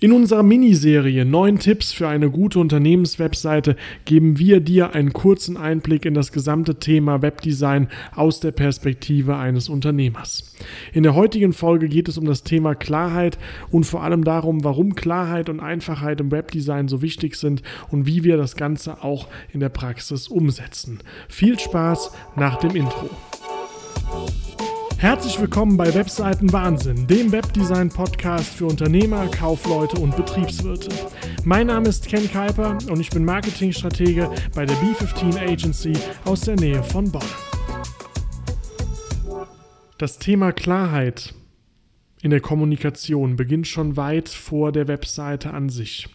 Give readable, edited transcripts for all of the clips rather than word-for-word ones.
In unserer Miniserie 9 Tipps für eine gute Unternehmenswebseite geben wir dir einen kurzen Einblick in das gesamte Thema Webdesign aus der Perspektive eines Unternehmers. In der heutigen Folge geht es um das Thema Klarheit und vor allem darum, warum Klarheit und Einfachheit im Webdesign so wichtig sind und wie wir das Ganze auch in der Praxis umsetzen. Viel Spaß nach dem Intro. Herzlich willkommen bei Webseiten Wahnsinn, dem Webdesign-Podcast für Unternehmer, Kaufleute und Betriebswirte. Mein Name ist Ken Keiper und ich bin Marketingstratege bei der B15 Agency aus der Nähe von Bonn. Das Thema Klarheit in der Kommunikation beginnt schon weit vor der Webseite an sich.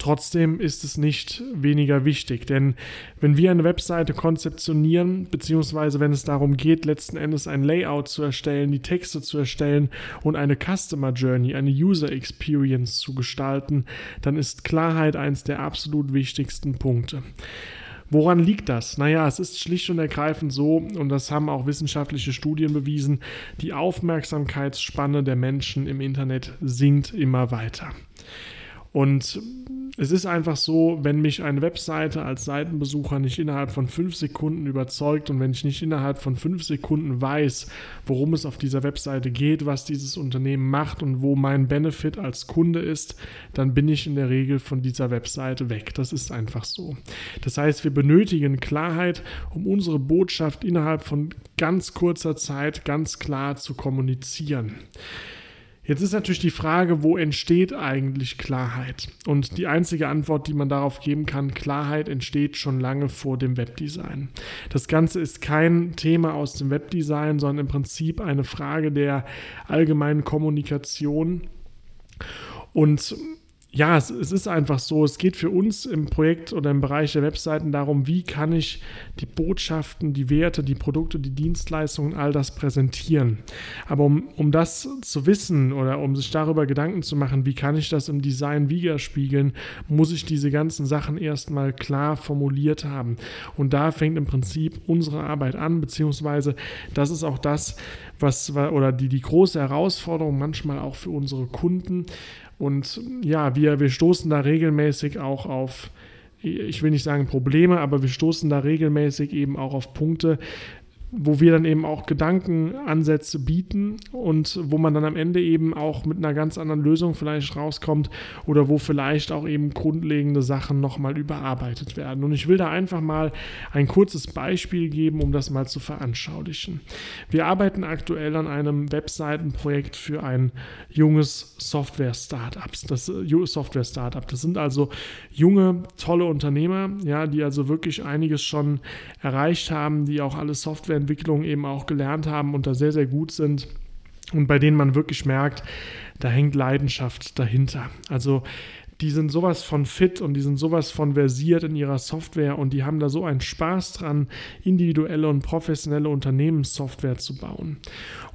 Trotzdem ist es nicht weniger wichtig, denn wenn wir eine Webseite konzeptionieren, beziehungsweise wenn es darum geht, letzten Endes ein Layout zu erstellen, die Texte zu erstellen und eine Customer Journey, eine User Experience zu gestalten, dann ist Klarheit eines der absolut wichtigsten Punkte. Woran liegt das? Naja, es ist schlicht und ergreifend so, und das haben auch wissenschaftliche Studien bewiesen, die Aufmerksamkeitsspanne der Menschen im Internet sinkt immer weiter. Und es ist einfach so, wenn mich eine Webseite als Seitenbesucher nicht innerhalb von 5 Sekunden überzeugt und wenn ich nicht innerhalb von 5 Sekunden weiß, worum es auf dieser Webseite geht, was dieses Unternehmen macht und wo mein Benefit als Kunde ist, dann bin ich in der Regel von dieser Webseite weg. Das ist einfach so. Das heißt, wir benötigen Klarheit, um unsere Botschaft innerhalb von ganz kurzer Zeit ganz klar zu kommunizieren. Jetzt ist natürlich die Frage, wo entsteht eigentlich Klarheit? Und die einzige Antwort, die man darauf geben kann, Klarheit entsteht schon lange vor dem Webdesign. Das Ganze ist kein Thema aus dem Webdesign, sondern im Prinzip eine Frage der allgemeinen Kommunikation. Und ja, es ist einfach so, es geht für uns im Projekt oder im Bereich der Webseiten darum, wie kann ich die Botschaften, die Werte, die Produkte, die Dienstleistungen, all das präsentieren. Aber um das zu wissen oder um sich darüber Gedanken zu machen, wie kann ich das im Design widerspiegeln, muss ich diese ganzen Sachen erstmal klar formuliert haben. Und da fängt im Prinzip unsere Arbeit an, beziehungsweise das ist auch das, die große Herausforderung manchmal auch für unsere Kunden. Und ja, wir stoßen da regelmäßig auch auf, ich will nicht sagen Probleme, aber wir stoßen da regelmäßig eben auch auf Punkte, wo wir dann eben auch Gedankenansätze bieten und wo man dann am Ende eben auch mit einer ganz anderen Lösung vielleicht rauskommt oder wo vielleicht auch eben grundlegende Sachen nochmal überarbeitet werden. Und ich will da einfach mal ein kurzes Beispiel geben, um das mal zu veranschaulichen. Wir arbeiten aktuell an einem Webseitenprojekt für ein junges Software-Startup. Das sind also junge, tolle Unternehmer, ja, die also wirklich einiges schon erreicht haben, die auch alle Softwareentwicklung eben auch gelernt haben und da sehr, sehr gut sind und bei denen man wirklich merkt, da hängt Leidenschaft dahinter. Also die sind sowas von fit und die sind sowas von versiert in ihrer Software und die haben da so einen Spaß dran, individuelle und professionelle Unternehmenssoftware zu bauen.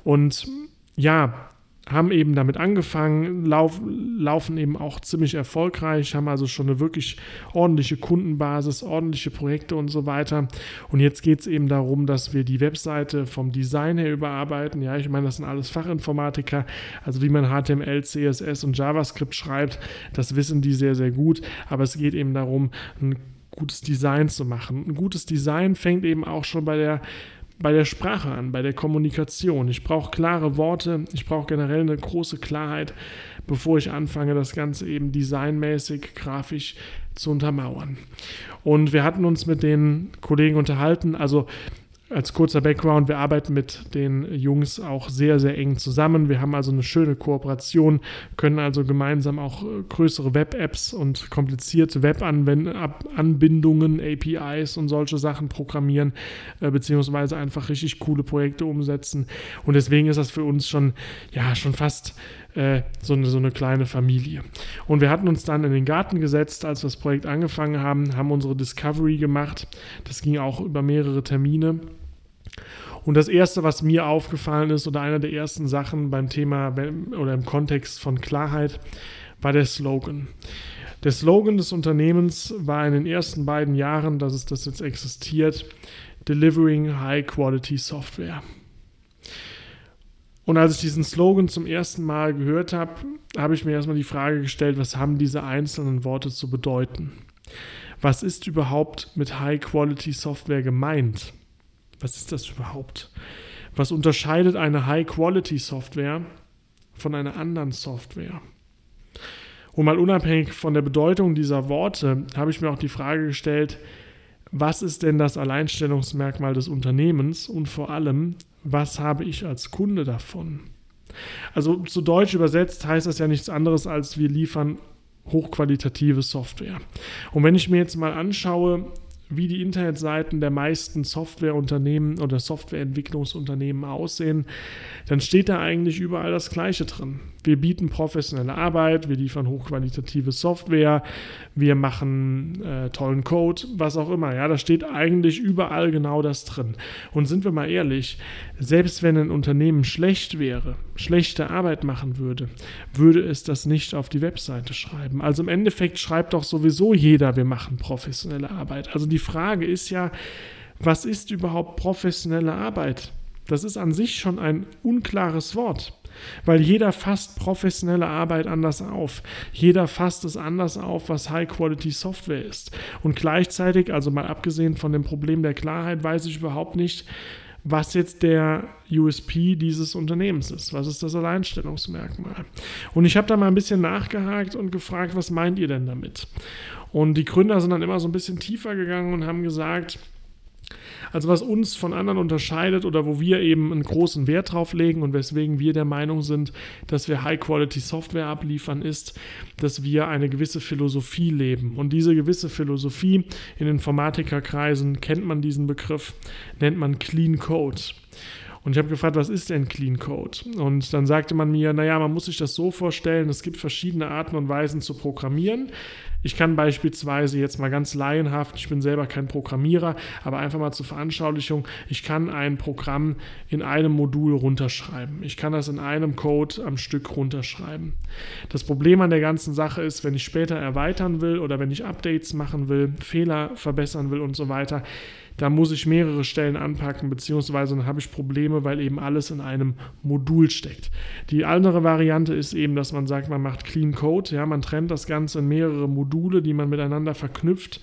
Und ja, haben eben damit angefangen, laufen eben auch ziemlich erfolgreich, haben also schon eine wirklich ordentliche Kundenbasis, ordentliche Projekte und so weiter. Und jetzt geht es eben darum, dass wir die Webseite vom Design her überarbeiten. Ja, ich meine, das sind alles Fachinformatiker, also wie man HTML, CSS und JavaScript schreibt, das wissen die sehr, sehr gut. Aber es geht eben darum, ein gutes Design zu machen. Ein gutes Design fängt eben auch schon bei der Sprache an, bei der Kommunikation. Ich brauche klare Worte, ich brauche generell eine große Klarheit, bevor ich anfange, das Ganze eben designmäßig, grafisch zu untermauern. Und wir hatten uns mit den Kollegen unterhalten, also als kurzer Background, wir arbeiten mit den Jungs auch sehr, sehr eng zusammen. Wir haben also eine schöne Kooperation, können also gemeinsam auch größere Web-Apps und komplizierte Web-Anbindungen, APIs und solche Sachen programmieren, beziehungsweise einfach richtig coole Projekte umsetzen. Und deswegen ist das für uns schon fast so eine kleine Familie. Und wir hatten uns dann in den Garten gesetzt, als wir das Projekt angefangen haben, haben unsere Discovery gemacht. Das ging auch über mehrere Termine. Und das Erste, was mir aufgefallen ist oder einer der ersten Sachen beim Thema oder im Kontext von Klarheit, war der Slogan. Der Slogan des Unternehmens war in den ersten 2 Jahren, dass es das jetzt existiert, Delivering High Quality Software. Und als ich diesen Slogan zum ersten Mal gehört habe, habe ich mir erstmal die Frage gestellt, was haben diese einzelnen Worte zu bedeuten? Was ist überhaupt mit High-Quality-Software gemeint? Was ist das überhaupt? Was unterscheidet eine High-Quality-Software von einer anderen Software? Und mal unabhängig von der Bedeutung dieser Worte habe ich mir auch die Frage gestellt, was ist denn das Alleinstellungsmerkmal des Unternehmens und vor allem, was habe ich als Kunde davon? Also zu Deutsch übersetzt heißt das ja nichts anderes als wir liefern hochqualitative Software. Und wenn ich mir jetzt mal anschaue, wie die Internetseiten der meisten Softwareunternehmen oder Softwareentwicklungsunternehmen aussehen, dann steht da eigentlich überall das Gleiche drin. Wir bieten professionelle Arbeit, wir liefern hochqualitative Software, wir machen tollen Code, was auch immer. Ja, da steht eigentlich überall genau das drin. Und sind wir mal ehrlich, selbst wenn ein Unternehmen schlecht wäre, schlechte Arbeit machen würde, würde es das nicht auf die Webseite schreiben. Also im Endeffekt schreibt doch sowieso jeder, wir machen professionelle Arbeit. Also die Frage ist ja, was ist überhaupt professionelle Arbeit? Das ist an sich schon ein unklares Wort, weil jeder fasst professionelle Arbeit anders auf. Jeder fasst es anders auf, was High-Quality-Software ist. Und gleichzeitig, also mal abgesehen von dem Problem der Klarheit, weiß ich überhaupt nicht, was jetzt der USP dieses Unternehmens ist. Was ist das Alleinstellungsmerkmal? Und ich habe da mal ein bisschen nachgehakt und gefragt, was meint ihr denn damit? Und die Gründer sind dann immer so ein bisschen tiefer gegangen und haben gesagt, also was uns von anderen unterscheidet oder wo wir eben einen großen Wert drauf legen und weswegen wir der Meinung sind, dass wir High-Quality-Software abliefern, ist, dass wir eine gewisse Philosophie leben. Und diese gewisse Philosophie, in Informatikerkreisen kennt man diesen Begriff, nennt man Clean Code. Und ich habe gefragt, was ist denn Clean Code? Und dann sagte man mir, naja, man muss sich das so vorstellen, es gibt verschiedene Arten und Weisen zu programmieren. Ich kann beispielsweise jetzt mal ganz laienhaft, ich bin selber kein Programmierer, aber einfach mal zur Veranschaulichung, ich kann ein Programm in einem Modul runterschreiben. Ich kann das in einem Code am Stück runterschreiben. Das Problem an der ganzen Sache ist, wenn ich später erweitern will oder wenn ich Updates machen will, Fehler verbessern will und so weiter, da muss ich mehrere Stellen anpacken, beziehungsweise dann habe ich Probleme, weil eben alles in einem Modul steckt. Die andere Variante ist eben, dass man sagt, man macht Clean Code, ja, man trennt das Ganze in mehrere Module, die man miteinander verknüpft,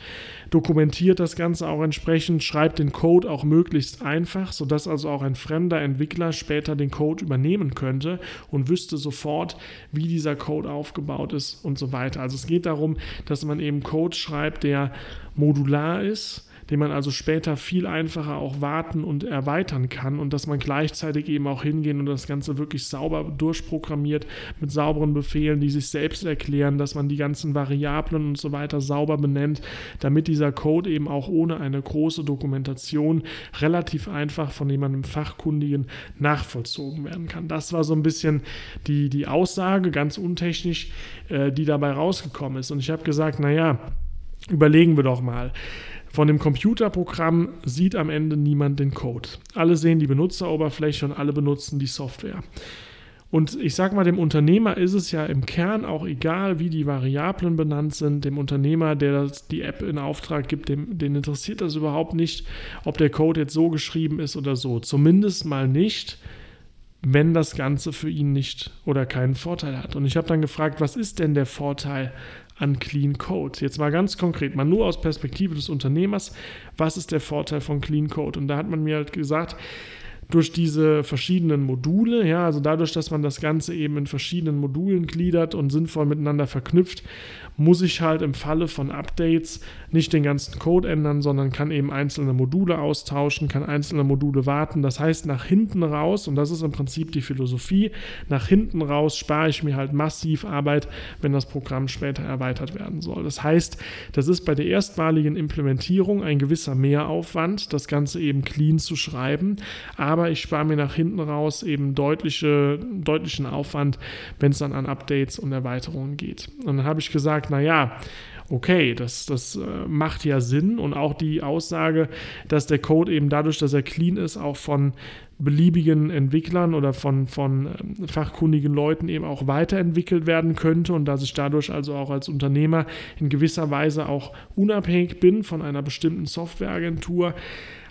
dokumentiert das Ganze auch entsprechend, schreibt den Code auch möglichst einfach, sodass also auch ein fremder Entwickler später den Code übernehmen könnte und wüsste sofort, wie dieser Code aufgebaut ist und so weiter. Also es geht darum, dass man eben Code schreibt, der modular ist, den man also später viel einfacher auch warten und erweitern kann und dass man gleichzeitig eben auch hingehen und das Ganze wirklich sauber durchprogrammiert mit sauberen Befehlen, die sich selbst erklären, dass man die ganzen Variablen und so weiter sauber benennt, damit dieser Code eben auch ohne eine große Dokumentation relativ einfach von jemandem Fachkundigen nachvollzogen werden kann. Das war so ein bisschen die Aussage, ganz untechnisch, die dabei rausgekommen ist. Und ich habe gesagt, naja, überlegen wir doch mal. Von dem Computerprogramm sieht am Ende niemand den Code. Alle sehen die Benutzeroberfläche und alle benutzen die Software. Und ich sage mal, dem Unternehmer ist es ja im Kern auch egal, wie die Variablen benannt sind. Dem Unternehmer, der die App in Auftrag gibt, den interessiert das überhaupt nicht, ob der Code jetzt so geschrieben ist oder so. Zumindest mal nicht, wenn das Ganze für ihn nicht oder keinen Vorteil hat. Und ich habe dann gefragt, was ist denn der Vorteil an Clean Code? Jetzt mal ganz konkret, mal nur aus Perspektive des Unternehmers, was ist der Vorteil von Clean Code? Und da hat man mir halt gesagt, durch diese verschiedenen Module, ja, also dadurch, dass man das Ganze eben in verschiedenen Modulen gliedert und sinnvoll miteinander verknüpft, muss ich halt im Falle von Updates nicht den ganzen Code ändern, sondern kann eben einzelne Module austauschen, kann einzelne Module warten. Das heißt, nach hinten raus, und das ist im Prinzip die Philosophie, nach hinten raus spare ich mir halt massiv Arbeit, wenn das Programm später erweitert werden soll. Das heißt, das ist bei der erstmaligen Implementierung ein gewisser Mehraufwand, das Ganze eben clean zu schreiben, aber ich spare mir nach hinten raus eben deutlichen Aufwand, wenn es dann an Updates und Erweiterungen geht. Und dann habe ich gesagt, naja, okay, das macht ja Sinn und auch die Aussage, dass der Code eben dadurch, dass er clean ist, auch von beliebigen Entwicklern oder von fachkundigen Leuten eben auch weiterentwickelt werden könnte und dass ich dadurch also auch als Unternehmer in gewisser Weise auch unabhängig bin von einer bestimmten Softwareagentur,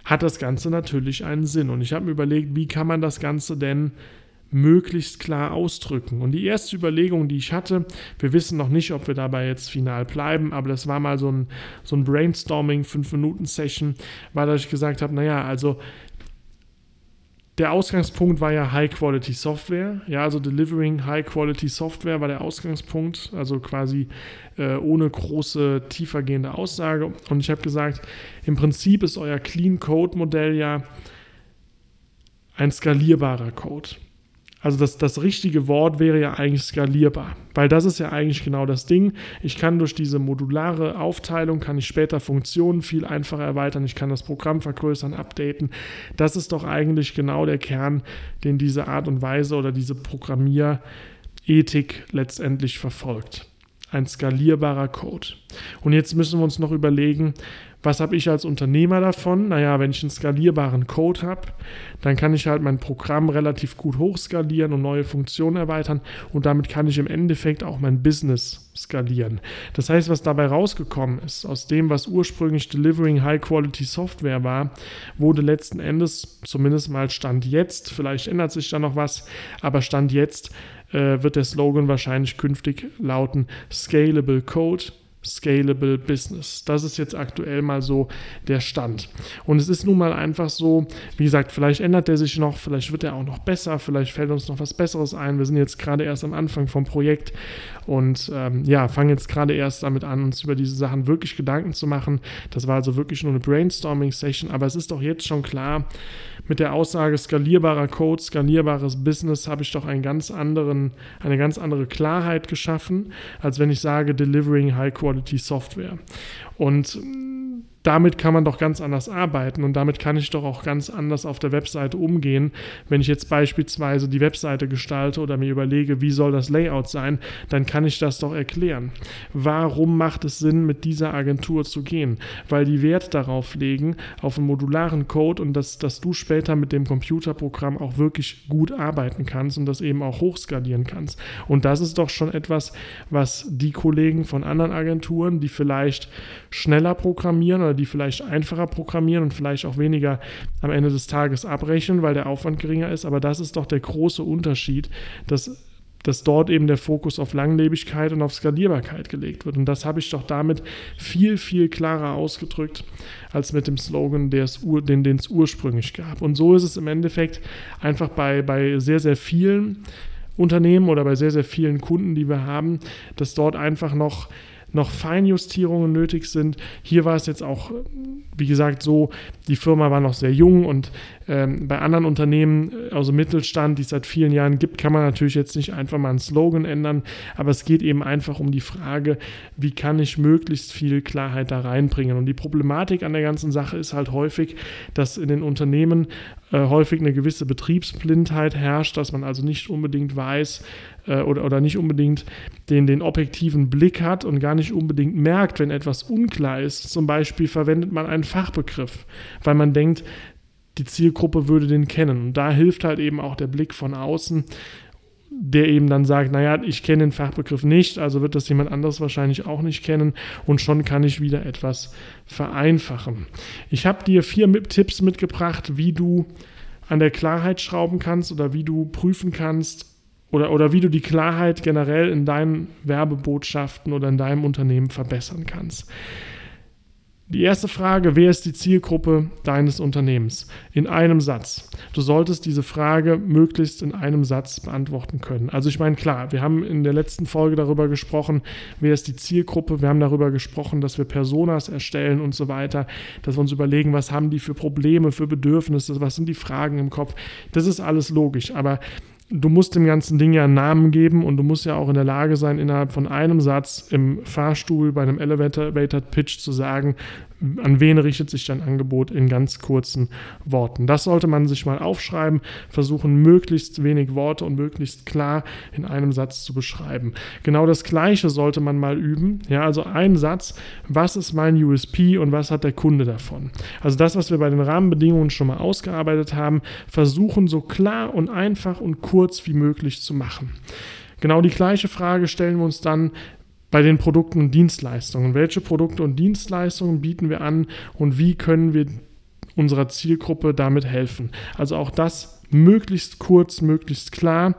hat das Ganze natürlich einen Sinn. Und ich habe mir überlegt, wie kann man das Ganze denn möglichst klar ausdrücken. Und die erste Überlegung, die ich hatte, wir wissen noch nicht, ob wir dabei jetzt final bleiben, aber das war mal so ein Brainstorming, 5-Minuten-Session, weil ich gesagt habe, naja, also der Ausgangspunkt war ja High-Quality-Software, ja, also Delivering High-Quality-Software war der Ausgangspunkt, also quasi ohne große, tiefergehende Aussage. Und ich habe gesagt, im Prinzip ist euer Clean-Code-Modell ja ein skalierbarer Code. Also das richtige Wort wäre ja eigentlich skalierbar, weil das ist ja eigentlich genau das Ding. Ich kann durch diese modulare Aufteilung, kann ich später Funktionen viel einfacher erweitern, ich kann das Programm vergrößern, updaten. Das ist doch eigentlich genau der Kern, den diese Art und Weise oder diese Programmierethik letztendlich verfolgt. Ein skalierbarer Code. Und jetzt müssen wir uns noch überlegen, was habe ich als Unternehmer davon? Naja, wenn ich einen skalierbaren Code habe, dann kann ich halt mein Programm relativ gut hochskalieren und neue Funktionen erweitern und damit kann ich im Endeffekt auch mein Business skalieren. Das heißt, was dabei rausgekommen ist, aus dem, was ursprünglich Delivering High-Quality Software war, wurde letzten Endes, zumindest mal Stand jetzt, vielleicht ändert sich da noch was, aber Stand jetzt wird der Slogan wahrscheinlich künftig lauten Scalable Code, Scalable Business. Das ist jetzt aktuell mal so der Stand. Und es ist nun mal einfach so, wie gesagt, vielleicht ändert er sich noch, vielleicht wird er auch noch besser, vielleicht fällt uns noch was Besseres ein. Wir sind jetzt gerade erst am Anfang vom Projekt und fangen jetzt gerade erst damit an, uns über diese Sachen wirklich Gedanken zu machen. Das war also wirklich nur eine Brainstorming-Session, aber es ist doch jetzt schon klar, mit der Aussage skalierbarer Code, skalierbares Business habe ich doch eine ganz andere Klarheit geschaffen, als wenn ich sage Delivering High Quality Software. Und damit kann man doch ganz anders arbeiten und damit kann ich doch auch ganz anders auf der Webseite umgehen. Wenn ich jetzt beispielsweise die Webseite gestalte oder mir überlege, wie soll das Layout sein, dann kann ich das doch erklären. Warum macht es Sinn, mit dieser Agentur zu gehen? Weil die Wert darauf legen, auf einen modularen Code und dass du später mit dem Computerprogramm auch wirklich gut arbeiten kannst und das eben auch hochskalieren kannst. Und das ist doch schon etwas, was die Kollegen von anderen Agenturen, die vielleicht schneller programmieren oder die vielleicht einfacher programmieren und vielleicht auch weniger am Ende des Tages abrechnen, weil der Aufwand geringer ist. Aber das ist doch der große Unterschied, dass dort eben der Fokus auf Langlebigkeit und auf Skalierbarkeit gelegt wird. Und das habe ich doch damit viel, viel klarer ausgedrückt, als mit dem Slogan, den es ursprünglich gab. Und so ist es im Endeffekt einfach bei sehr, sehr vielen Unternehmen oder bei sehr, sehr vielen Kunden, die wir haben, dass dort einfach noch Feinjustierungen nötig sind. Hier war es jetzt auch, wie gesagt, so, die Firma war noch sehr jung und bei anderen Unternehmen, also Mittelstand, die es seit vielen Jahren gibt, kann man natürlich jetzt nicht einfach mal einen Slogan ändern, aber es geht eben einfach um die Frage, wie kann ich möglichst viel Klarheit da reinbringen. Und die Problematik an der ganzen Sache ist halt häufig, dass in den Unternehmen häufig eine gewisse Betriebsblindheit herrscht, dass man also nicht unbedingt weiß, oder nicht unbedingt den objektiven Blick hat und gar nicht unbedingt merkt, wenn etwas unklar ist. Zum Beispiel verwendet man einen Fachbegriff, weil man denkt, die Zielgruppe würde den kennen. Und da hilft halt eben auch der Blick von außen, der eben dann sagt, naja, ich kenne den Fachbegriff nicht, also wird das jemand anderes wahrscheinlich auch nicht kennen und schon kann ich wieder etwas vereinfachen. Ich habe dir 4 Tipps mitgebracht, wie du an der Klarheit schrauben kannst oder wie du prüfen kannst, oder wie du die Klarheit generell in deinen Werbebotschaften oder in deinem Unternehmen verbessern kannst. Die erste Frage, wer ist die Zielgruppe deines Unternehmens? In einem Satz. Du solltest diese Frage möglichst in einem Satz beantworten können. Also ich meine, klar, wir haben in der letzten Folge darüber gesprochen, wer ist die Zielgruppe? Wir haben darüber gesprochen, dass wir Personas erstellen und so weiter, dass wir uns überlegen, was haben die für Probleme, für Bedürfnisse, was sind die Fragen im Kopf. Das ist alles logisch, aber du musst dem ganzen Ding ja einen Namen geben und du musst ja auch in der Lage sein, innerhalb von einem Satz im Fahrstuhl bei einem Elevator-Pitch zu sagen, an wen richtet sich dein Angebot in ganz kurzen Worten. Das sollte man sich mal aufschreiben, versuchen möglichst wenig Worte und möglichst klar in einem Satz zu beschreiben. Genau das Gleiche sollte man mal üben. Ja, also ein Satz, was ist mein USP und was hat der Kunde davon? Also das, was wir bei den Rahmenbedingungen schon mal ausgearbeitet haben, versuchen so klar und einfach und kurz wie möglich zu machen. Genau die gleiche Frage stellen wir uns dann bei den Produkten und Dienstleistungen. Welche Produkte und Dienstleistungen bieten wir an und wie können wir unserer Zielgruppe damit helfen? Also auch das möglichst kurz, möglichst klar.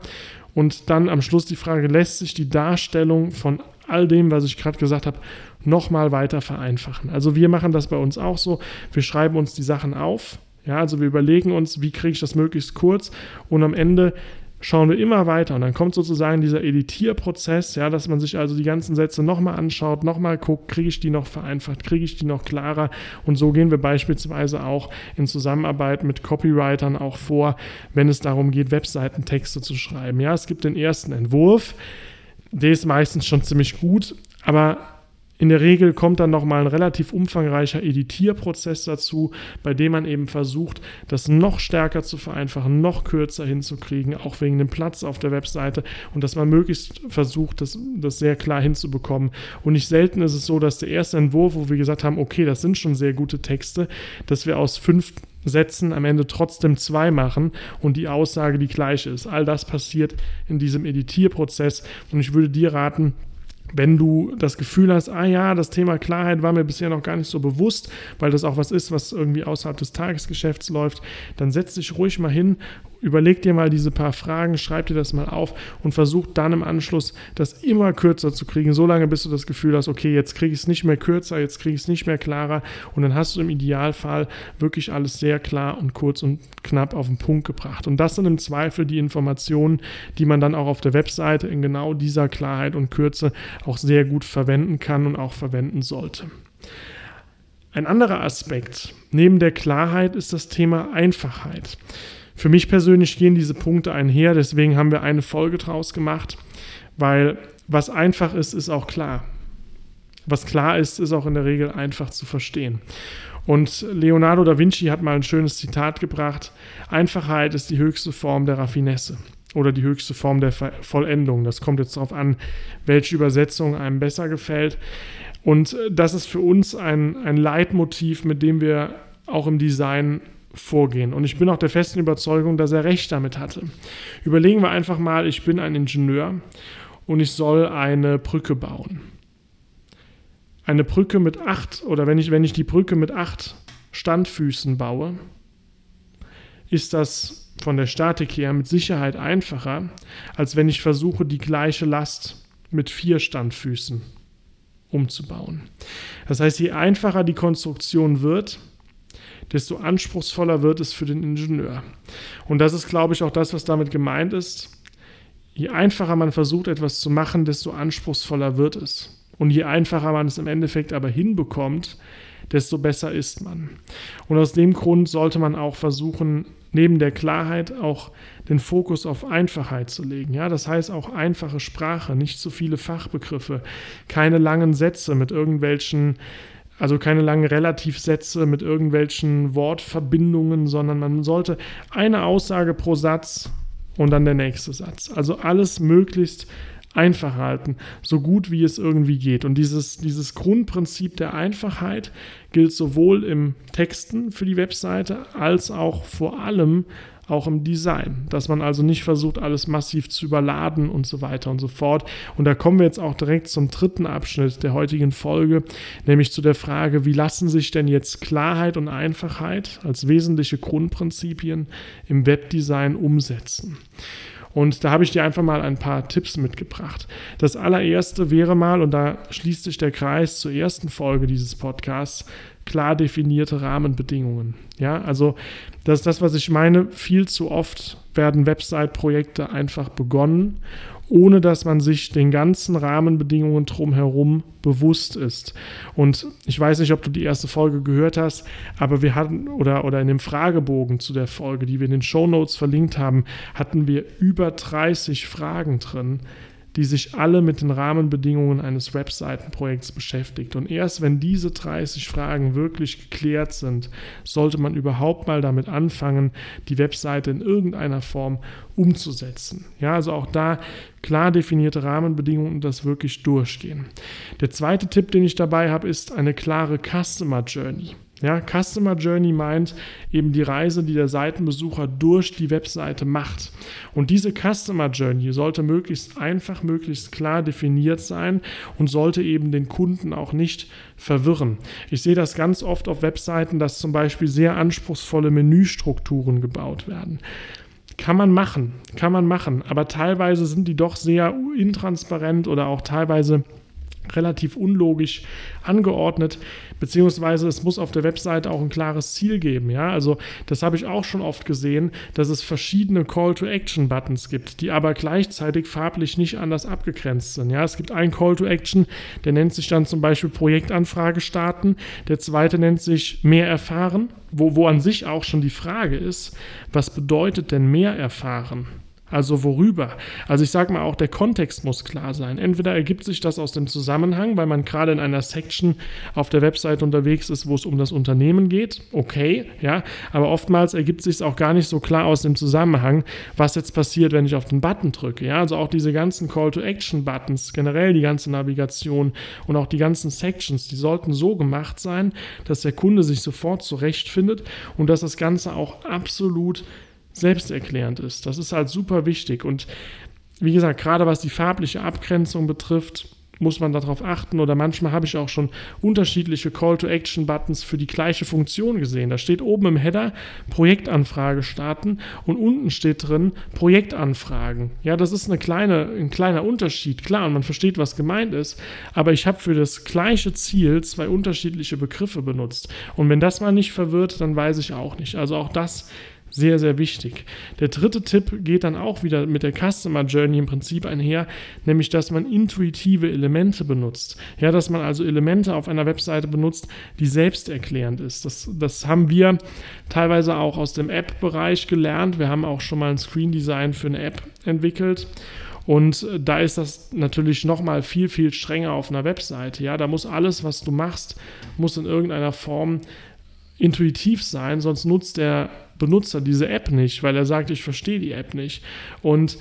Und dann am Schluss die Frage, lässt sich die Darstellung von all dem, was ich gerade gesagt habe, nochmal weiter vereinfachen. Also wir machen das bei uns auch so. Wir schreiben uns die Sachen auf. Ja, also wir überlegen uns, wie kriege ich das möglichst kurz, und am Ende schauen wir immer weiter und dann kommt sozusagen dieser Editierprozess, ja, dass man sich also die ganzen Sätze nochmal anschaut, nochmal guckt, kriege ich die noch vereinfacht, kriege ich die noch klarer, und so gehen wir beispielsweise auch in Zusammenarbeit mit Copywritern auch vor, wenn es darum geht, Webseitentexte zu schreiben. Ja, es gibt den ersten Entwurf, der ist meistens schon ziemlich gut, aber in der Regel kommt dann nochmal ein relativ umfangreicher Editierprozess dazu, bei dem man eben versucht, das noch stärker zu vereinfachen, noch kürzer hinzukriegen, auch wegen dem Platz auf der Webseite, und dass man möglichst versucht, das sehr klar hinzubekommen. Und nicht selten ist es so, dass der erste Entwurf, wo wir gesagt haben, okay, das sind schon sehr gute Texte, dass wir aus 5 Sätzen am Ende trotzdem 2 machen und die Aussage die gleiche ist. All das passiert in diesem Editierprozess, und ich würde dir raten, wenn du das Gefühl hast, ah ja, das Thema Klarheit war mir bisher noch gar nicht so bewusst, weil das auch was ist, was irgendwie außerhalb des Tagesgeschäfts läuft, dann setz dich ruhig mal hin, überleg dir mal diese paar Fragen, schreib dir das mal auf und versuch dann im Anschluss, das immer kürzer zu kriegen, solange bis du das Gefühl hast, okay, jetzt kriege ich es nicht mehr kürzer, jetzt kriege ich es nicht mehr klarer, und dann hast du im Idealfall wirklich alles sehr klar und kurz und knapp auf den Punkt gebracht. Und das sind im Zweifel die Informationen, die man dann auch auf der Webseite in genau dieser Klarheit und Kürze auch sehr gut verwenden kann und auch verwenden sollte. Ein anderer Aspekt neben der Klarheit ist das Thema Einfachheit. Für mich persönlich gehen diese Punkte einher, deswegen haben wir eine Folge draus gemacht, weil was einfach ist, ist auch klar. Was klar ist, ist auch in der Regel einfach zu verstehen. Und Leonardo da Vinci hat mal ein schönes Zitat gebracht: Einfachheit ist die höchste Form der Raffinesse oder die höchste Form der Vollendung. Das kommt jetzt darauf an, welche Übersetzung einem besser gefällt. Und das ist für uns ein Leitmotiv, mit dem wir auch im Design vorgehen. Und ich bin auch der festen Überzeugung, dass er recht damit hatte. Überlegen wir einfach mal, ich bin ein Ingenieur und ich soll eine Brücke bauen. Eine Brücke mit 8, oder wenn ich die Brücke mit 8 Standfüßen baue, ist das von der Statik her mit Sicherheit einfacher, als wenn ich versuche, die gleiche Last mit 4 Standfüßen umzubauen. Das heißt, je einfacher die Konstruktion wird, desto anspruchsvoller wird es für den Ingenieur. Und das ist, glaube ich, auch das, was damit gemeint ist. Je einfacher man versucht, etwas zu machen, desto anspruchsvoller wird es. Und je einfacher man es im Endeffekt aber hinbekommt, desto besser ist man. Und aus dem Grund sollte man auch versuchen, neben der Klarheit auch den Fokus auf Einfachheit zu legen. Ja, das heißt auch einfache Sprache, nicht zu viele Fachbegriffe, keine langen Sätze mit irgendwelchen, also keine langen Relativsätze mit irgendwelchen Wortverbindungen, sondern man sollte eine Aussage pro Satz und dann der nächste Satz. Also alles möglichst einfach halten, so gut wie es irgendwie geht. Und dieses Grundprinzip der Einfachheit gilt sowohl im Texten für die Webseite als auch vor allem auch im Design, dass man also nicht versucht, alles massiv zu überladen und so weiter und so fort. Und da kommen wir jetzt auch direkt zum dritten Abschnitt der heutigen Folge, nämlich zu der Frage, wie lassen sich denn jetzt Klarheit und Einfachheit als wesentliche Grundprinzipien im Webdesign umsetzen? Und da habe ich dir einfach mal ein paar Tipps mitgebracht. Das allererste wäre mal, und da schließt sich der Kreis zur ersten Folge dieses Podcasts, klar definierte Rahmenbedingungen. Ja, also das ist das, was ich meine. Viel zu oft werden Website-Projekte einfach begonnen, ohne dass man sich den ganzen Rahmenbedingungen drumherum bewusst ist. Und ich weiß nicht, ob du die erste Folge gehört hast, aber wir hatten, oder in dem Fragebogen zu der Folge, die wir in den Shownotes verlinkt haben, hatten wir über 30 Fragen drin, die sich alle mit den Rahmenbedingungen eines Webseitenprojekts beschäftigt. Und erst wenn diese 30 Fragen wirklich geklärt sind, sollte man überhaupt mal damit anfangen, die Webseite in irgendeiner Form umzusetzen. Ja, also auch da klar definierte Rahmenbedingungen und das wirklich durchgehen. Der zweite Tipp, den ich dabei habe, ist eine klare Customer Journey. Ja, Customer Journey meint eben die Reise, die der Seitenbesucher durch die Webseite macht. Und diese Customer Journey sollte möglichst einfach, möglichst klar definiert sein und sollte eben den Kunden auch nicht verwirren. Ich sehe das ganz oft auf Webseiten, dass zum Beispiel sehr anspruchsvolle Menüstrukturen gebaut werden. Kann man machen, aber teilweise sind die doch sehr intransparent oder auch teilweise relativ unlogisch angeordnet, beziehungsweise es muss auf der Webseite auch ein klares Ziel geben. Ja? Also das habe ich auch schon oft gesehen, dass es verschiedene Call-to-Action-Buttons gibt, die aber gleichzeitig farblich nicht anders abgegrenzt sind. Ja? Es gibt einen Call-to-Action, der nennt sich dann zum Beispiel Projektanfrage starten, der zweite nennt sich mehr erfahren, wo an sich auch schon die Frage ist, was bedeutet denn mehr erfahren? Also worüber? Also ich sage mal, auch der Kontext muss klar sein. Entweder ergibt sich das aus dem Zusammenhang, weil man gerade in einer Section auf der Website unterwegs ist, wo es um das Unternehmen geht. Okay, ja, aber oftmals ergibt sich es auch gar nicht so klar aus dem Zusammenhang, was jetzt passiert, wenn ich auf den Button drücke. Ja, also auch diese ganzen Call-to-Action-Buttons, generell die ganze Navigation und auch die ganzen Sections, die sollten so gemacht sein, dass der Kunde sich sofort zurechtfindet und dass das Ganze auch absolut selbsterklärend ist. Das ist halt super wichtig und wie gesagt, gerade was die farbliche Abgrenzung betrifft, muss man darauf achten oder manchmal habe ich auch schon unterschiedliche Call-to-Action-Buttons für die gleiche Funktion gesehen. Da steht oben im Header Projektanfrage starten und unten steht drin Projektanfragen. Ja, das ist ein kleiner Unterschied, klar, und man versteht, was gemeint ist, aber ich habe für das gleiche Ziel zwei unterschiedliche Begriffe benutzt und wenn das mal nicht verwirrt, dann weiß ich auch nicht. Also auch das sehr, sehr wichtig. Der dritte Tipp geht dann auch wieder mit der Customer Journey im Prinzip einher, nämlich, dass man intuitive Elemente benutzt. Ja, dass man also Elemente auf einer Webseite benutzt, die selbsterklärend ist. Das haben wir teilweise auch aus dem App-Bereich gelernt. Wir haben auch schon mal ein Screen-Design für eine App entwickelt. Und da ist das natürlich nochmal viel, viel strenger auf einer Webseite. Ja, da muss alles, was du machst, muss in irgendeiner Form intuitiv sein, sonst nutzt der Benutzer diese App nicht, weil er sagt, ich verstehe die App nicht. Und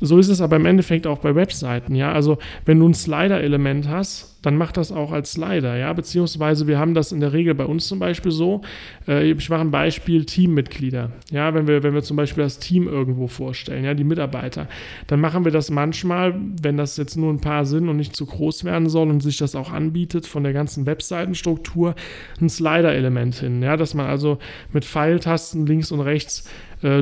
so ist es aber im Endeffekt auch bei Webseiten, ja. Also wenn du ein Slider-Element hast, dann mach das auch als Slider, ja. Beziehungsweise wir haben das in der Regel bei uns zum Beispiel so. Ich mache ein Beispiel Teammitglieder, ja. Wenn wir zum Beispiel das Team irgendwo vorstellen, ja, die Mitarbeiter, dann machen wir das manchmal, wenn das jetzt nur ein paar sind und nicht zu groß werden soll und sich das auch anbietet von der ganzen Webseitenstruktur, ein Slider-Element hin, ja, dass man also mit Pfeiltasten links und rechts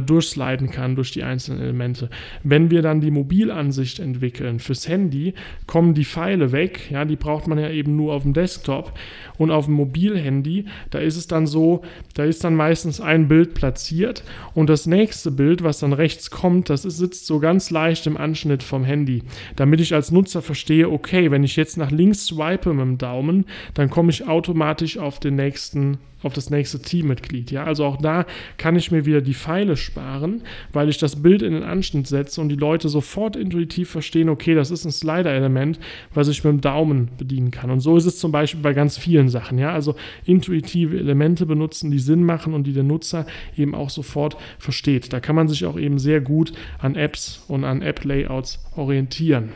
durchsliden kann durch die einzelnen Elemente. Wenn wir dann die Mobilansicht entwickeln fürs Handy, kommen die Pfeile weg, ja, die braucht man ja eben nur auf dem Desktop und auf dem Mobilhandy, da ist es dann so, da ist dann meistens ein Bild platziert und das nächste Bild, was dann rechts kommt, das sitzt so ganz leicht im Anschnitt vom Handy, damit ich als Nutzer verstehe, okay, wenn ich jetzt nach links swipe mit dem Daumen, dann komme ich automatisch auf das nächste Teammitglied. Ja? Also auch da kann ich mir wieder die Pfeile sparen, weil ich das Bild in den Anschnitt setze und die Leute sofort intuitiv verstehen, okay, das ist ein Slider-Element, was ich mit dem Daumen bedienen kann. Und so ist es zum Beispiel bei ganz vielen Sachen. Ja? Also intuitive Elemente benutzen, die Sinn machen und die der Nutzer eben auch sofort versteht. Da kann man sich auch eben sehr gut an Apps und an App-Layouts orientieren.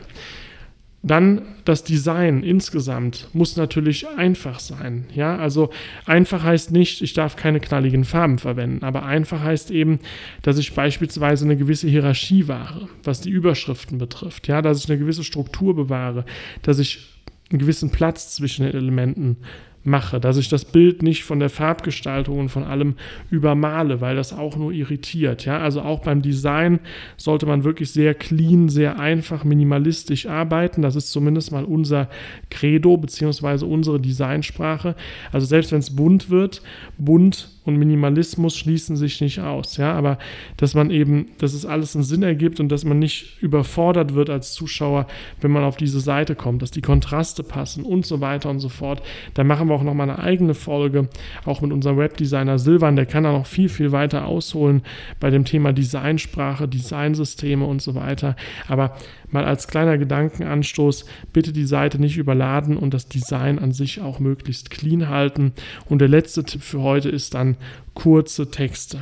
Dann das Design insgesamt muss natürlich einfach sein. Ja, also einfach heißt nicht, ich darf keine knalligen Farben verwenden, aber einfach heißt eben, dass ich beispielsweise eine gewisse Hierarchie wahre, was die Überschriften betrifft. Ja, dass ich eine gewisse Struktur bewahre, dass ich einen gewissen Platz zwischen den Elementen mache, dass ich das Bild nicht von der Farbgestaltung und von allem übermale, weil das auch nur irritiert. Ja? Also auch beim Design sollte man wirklich sehr clean, sehr einfach, minimalistisch arbeiten. Das ist zumindest mal unser Credo bzw. unsere Designsprache. Also selbst wenn es bunt wird, bunt und Minimalismus schließen sich nicht aus. Ja? Aber dass man eben, dass es alles einen Sinn ergibt und dass man nicht überfordert wird als Zuschauer, wenn man auf diese Seite kommt, dass die Kontraste passen und so weiter und so fort. Da machen wir auch nochmal eine eigene Folge, auch mit unserem Webdesigner Silvan, der kann da noch viel, viel weiter ausholen bei dem Thema Designsprache, Designsysteme und so weiter. Aber mal als kleiner Gedankenanstoß, bitte die Seite nicht überladen und das Design an sich auch möglichst clean halten. Und der letzte Tipp für heute ist dann kurze Texte.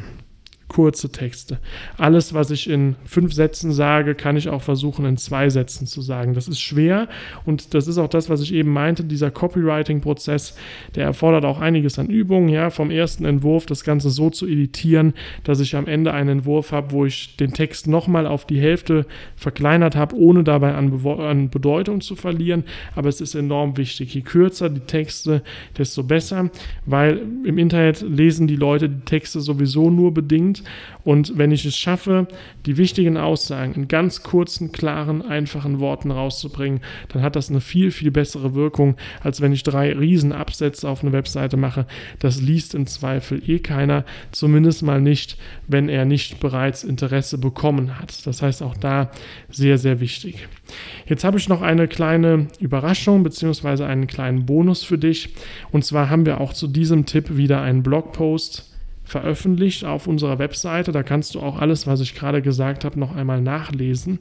Kurze Texte. Alles, was ich in 5 Sätzen sage, kann ich auch versuchen, in 2 Sätzen zu sagen. Das ist schwer und das ist auch das, was ich eben meinte, dieser Copywriting-Prozess, der erfordert auch einiges an Übung, ja, vom ersten Entwurf das Ganze so zu editieren, dass ich am Ende einen Entwurf habe, wo ich den Text nochmal auf die Hälfte verkleinert habe, ohne dabei an Bedeutung zu verlieren, aber es ist enorm wichtig. Je kürzer die Texte, desto besser, weil im Internet lesen die Leute die Texte sowieso nur bedingt. sind. Und wenn ich es schaffe, die wichtigen Aussagen in ganz kurzen, klaren, einfachen Worten rauszubringen, dann hat das eine viel, viel bessere Wirkung, als wenn ich 3 Riesenabsätze auf eine Webseite mache. Das liest im Zweifel eh keiner, zumindest mal nicht, wenn er nicht bereits Interesse bekommen hat. Das heißt auch da sehr, sehr wichtig. Jetzt habe ich noch eine kleine Überraschung bzw. einen kleinen Bonus für dich. Und zwar haben wir auch zu diesem Tipp wieder einen Blogpost veröffentlicht auf unserer Webseite. Da kannst du auch alles, was ich gerade gesagt habe, noch einmal nachlesen.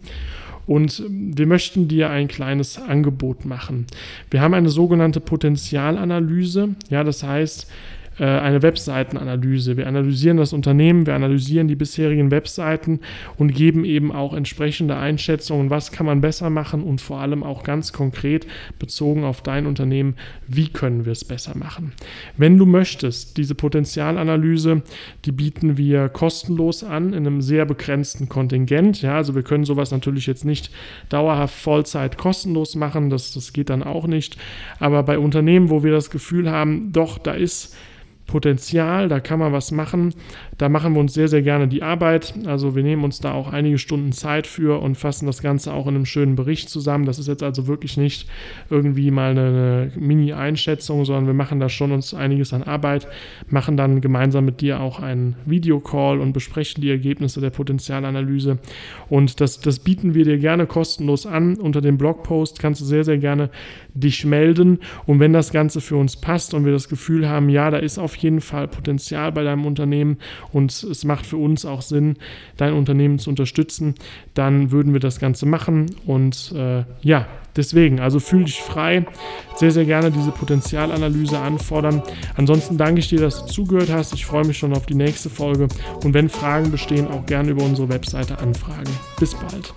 Und wir möchten dir ein kleines Angebot machen. Wir haben eine sogenannte Potenzialanalyse. Ja, das heißt, eine Webseitenanalyse. Wir analysieren das Unternehmen, wir analysieren die bisherigen Webseiten und geben eben auch entsprechende Einschätzungen, was kann man besser machen und vor allem auch ganz konkret bezogen auf dein Unternehmen, wie können wir es besser machen. Wenn du möchtest, diese Potenzialanalyse, die bieten wir kostenlos an in einem sehr begrenzten Kontingent. Ja, also wir können sowas natürlich jetzt nicht dauerhaft Vollzeit kostenlos machen, das geht dann auch nicht. Aber bei Unternehmen, wo wir das Gefühl haben, doch, da ist Potenzial, da kann man was machen, da machen wir uns sehr, sehr gerne die Arbeit, also wir nehmen uns da auch einige Stunden Zeit für und fassen das Ganze auch in einem schönen Bericht zusammen. Das ist jetzt also wirklich nicht irgendwie mal eine Mini-Einschätzung, sondern wir machen da schon uns einiges an Arbeit, machen dann gemeinsam mit dir auch einen Videocall und besprechen die Ergebnisse der Potenzialanalyse und das bieten wir dir gerne kostenlos an. Unter dem Blogpost kannst du sehr, sehr gerne dich melden und wenn das Ganze für uns passt und wir das Gefühl haben, ja, da ist auf jeden Fall Potenzial bei deinem Unternehmen und es macht für uns auch Sinn, dein Unternehmen zu unterstützen, dann würden wir das Ganze machen und deswegen, also fühl dich frei, sehr, sehr gerne diese Potenzialanalyse anfordern. Ansonsten danke ich dir, dass du zugehört hast. Ich freue mich schon auf die nächste Folge und wenn Fragen bestehen, auch gerne über unsere Webseite anfragen. Bis bald.